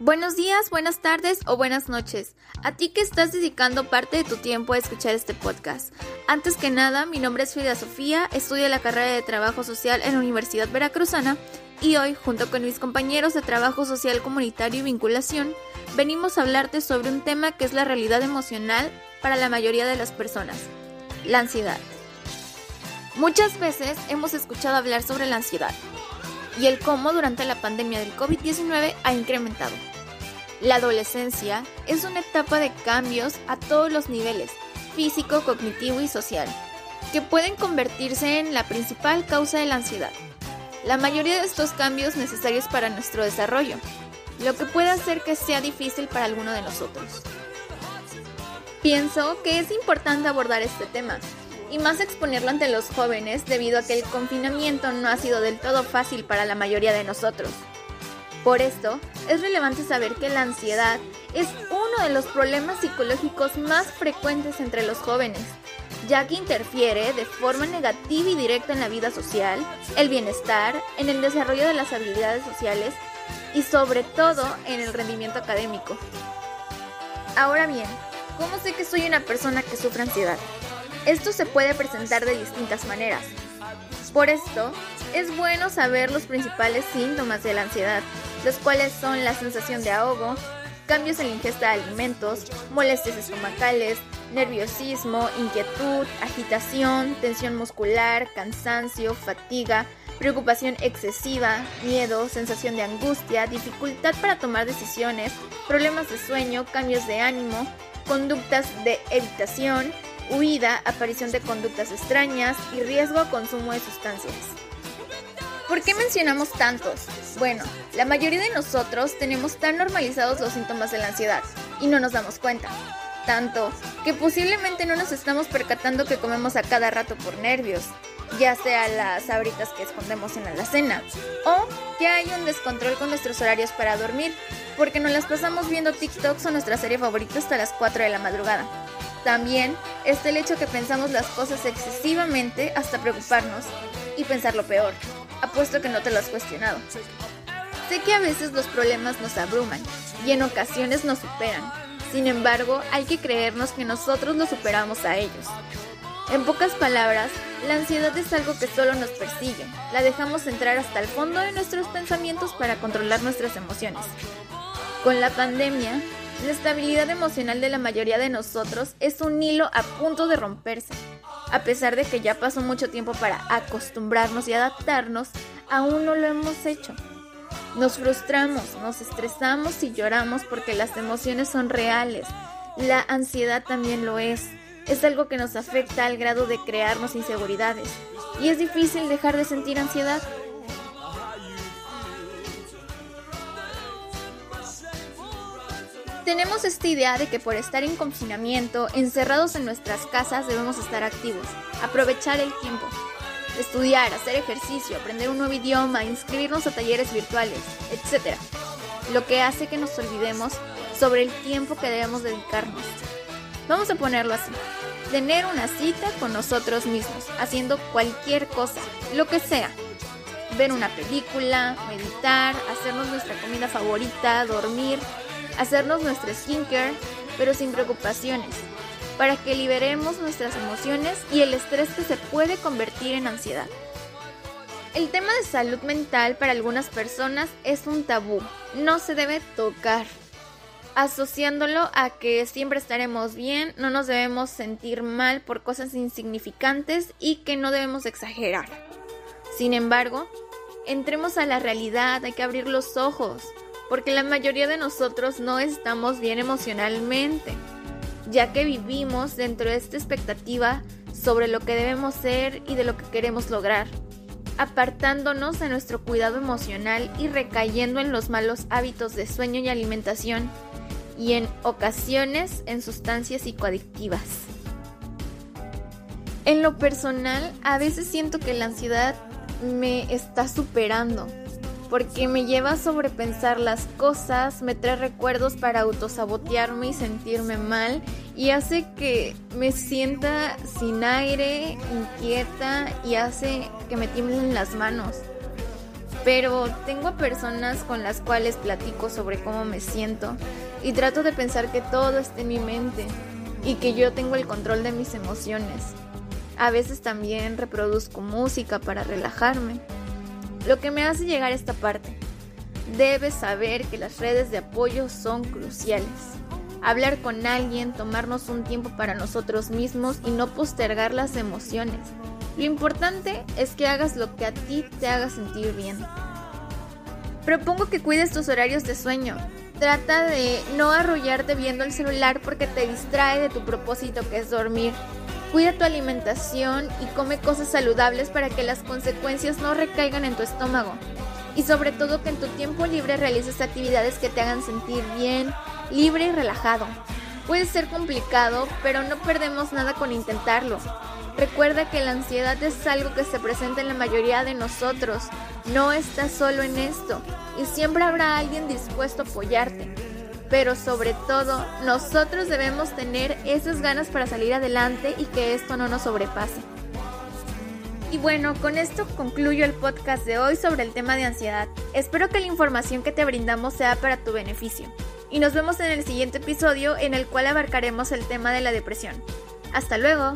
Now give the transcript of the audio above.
Buenos días, buenas tardes o buenas noches, a ti que estás dedicando parte de tu tiempo a escuchar este podcast. Antes que nada, mi nombre es Frida Sofía, estudio la carrera de Trabajo Social en la Universidad Veracruzana y hoy, junto con mis compañeros de Trabajo Social Comunitario y Vinculación, venimos a hablarte sobre un tema que es la realidad emocional para la mayoría de las personas, la ansiedad. Muchas veces hemos escuchado hablar sobre la ansiedad y el cómo durante la pandemia del COVID-19 ha incrementado. La adolescencia es una etapa de cambios a todos los niveles, físico, cognitivo y social, que pueden convertirse en la principal causa de la ansiedad. La mayoría de estos cambios necesarios para nuestro desarrollo, lo que puede hacer que sea difícil para alguno de nosotros. Pienso que es importante abordar este tema, y más exponerlo ante los jóvenes debido a que el confinamiento no ha sido del todo fácil para la mayoría de nosotros. Por esto, es relevante saber que la ansiedad es uno de los problemas psicológicos más frecuentes entre los jóvenes, ya que interfiere de forma negativa y directa en la vida social, el bienestar, en el desarrollo de las habilidades sociales y sobre todo en el rendimiento académico. Ahora bien, ¿cómo sé que soy una persona que sufre ansiedad? Esto se puede presentar de distintas maneras. Por esto, es bueno saber los principales síntomas de la ansiedad, los cuales son la sensación de ahogo, cambios en la ingesta de alimentos, molestias estomacales, nerviosismo, inquietud, agitación, tensión muscular, cansancio, fatiga, preocupación excesiva, miedo, sensación de angustia, dificultad para tomar decisiones, problemas de sueño, cambios de ánimo, conductas de evitación, huida, aparición de conductas extrañas y riesgo a consumo de sustancias. ¿Por qué mencionamos tantos? Bueno, la mayoría de nosotros tenemos tan normalizados los síntomas de la ansiedad y no nos damos cuenta. Tanto que posiblemente no nos estamos percatando que comemos a cada rato por nervios, ya sea las sabritas que escondemos en la alacena, o que hay un descontrol con nuestros horarios para dormir, porque nos las pasamos viendo TikToks o nuestra serie favorita hasta las 4 de la madrugada. También está el hecho que pensamos las cosas excesivamente hasta preocuparnos y pensar lo peor, apuesto que no te lo has cuestionado. Sé que a veces los problemas nos abruman y en ocasiones nos superan, sin embargo hay que creernos que nosotros los superamos a ellos. En pocas palabras, la ansiedad es algo que solo nos persigue, la dejamos entrar hasta el fondo de nuestros pensamientos para controlar nuestras emociones. Con la pandemia, la estabilidad emocional de la mayoría de nosotros es un hilo a punto de romperse, a pesar de que ya pasó mucho tiempo para acostumbrarnos y adaptarnos, aún no lo hemos hecho. Nos frustramos, nos estresamos y lloramos porque las emociones son reales, la ansiedad también lo es algo que nos afecta al grado de crearnos inseguridades y es difícil dejar de sentir ansiedad. Tenemos esta idea de que por estar en confinamiento, encerrados en nuestras casas, debemos estar activos, aprovechar el tiempo, estudiar, hacer ejercicio, aprender un nuevo idioma, inscribirnos a talleres virtuales, etc. Lo que hace que nos olvidemos sobre el tiempo que debemos dedicarnos. Vamos a ponerlo así, tener una cita con nosotros mismos, haciendo cualquier cosa, lo que sea. Ver una película, meditar, hacernos nuestra comida favorita, dormir, hacernos nuestro skincare, pero sin preocupaciones, para que liberemos nuestras emociones y el estrés que se puede convertir en ansiedad. El tema de salud mental para algunas personas es un tabú, no se debe tocar, asociándolo a que siempre estaremos bien, no nos debemos sentir mal por cosas insignificantes y que no debemos exagerar. Sin embargo, entremos a la realidad, hay que abrir los ojos, porque la mayoría de nosotros no estamos bien emocionalmente, ya que vivimos dentro de esta expectativa sobre lo que debemos ser y de lo que queremos lograr, apartándonos de nuestro cuidado emocional y recayendo en los malos hábitos de sueño y alimentación, y en ocasiones en sustancias psicoadictivas. En lo personal, a veces siento que la ansiedad me está superando, porque me lleva a sobrepensar las cosas, me trae recuerdos para autosabotearme y sentirme mal, y hace que me sienta sin aire, inquieta, y hace que me tiemblen las manos. pero tengo a personas con las cuales platico sobre cómo me siento y trato de pensar que todo está en mi mente y que yo tengo el control de mis emociones. A veces también reproduzco música para relajarme. Lo que me hace llegar a esta parte: debes saber que las redes de apoyo son cruciales. Hablar con alguien, tomarnos un tiempo para nosotros mismos y no postergar las emociones. Lo importante es que hagas lo que a ti te haga sentir bien. Propongo que cuides tus horarios de sueño. Trata de no arrullarte viendo el celular porque te distrae de tu propósito, que es dormir. Cuida tu alimentación y come cosas saludables para que las consecuencias no recaigan en tu estómago. Y sobre todo que en tu tiempo libre realices actividades que te hagan sentir bien, libre y relajado. Puede ser complicado, pero no perdemos nada con intentarlo. Recuerda que la ansiedad es algo que se presenta en la mayoría de nosotros. No estás solo en esto y siempre habrá alguien dispuesto a apoyarte. Pero sobre todo, nosotros debemos tener esas ganas para salir adelante y que esto no nos sobrepase. Y bueno, con esto concluyo el podcast de hoy sobre el tema de ansiedad. Espero que la información que te brindamos sea para tu beneficio. Y nos vemos en el siguiente episodio en el cual abarcaremos el tema de la depresión. ¡Hasta luego!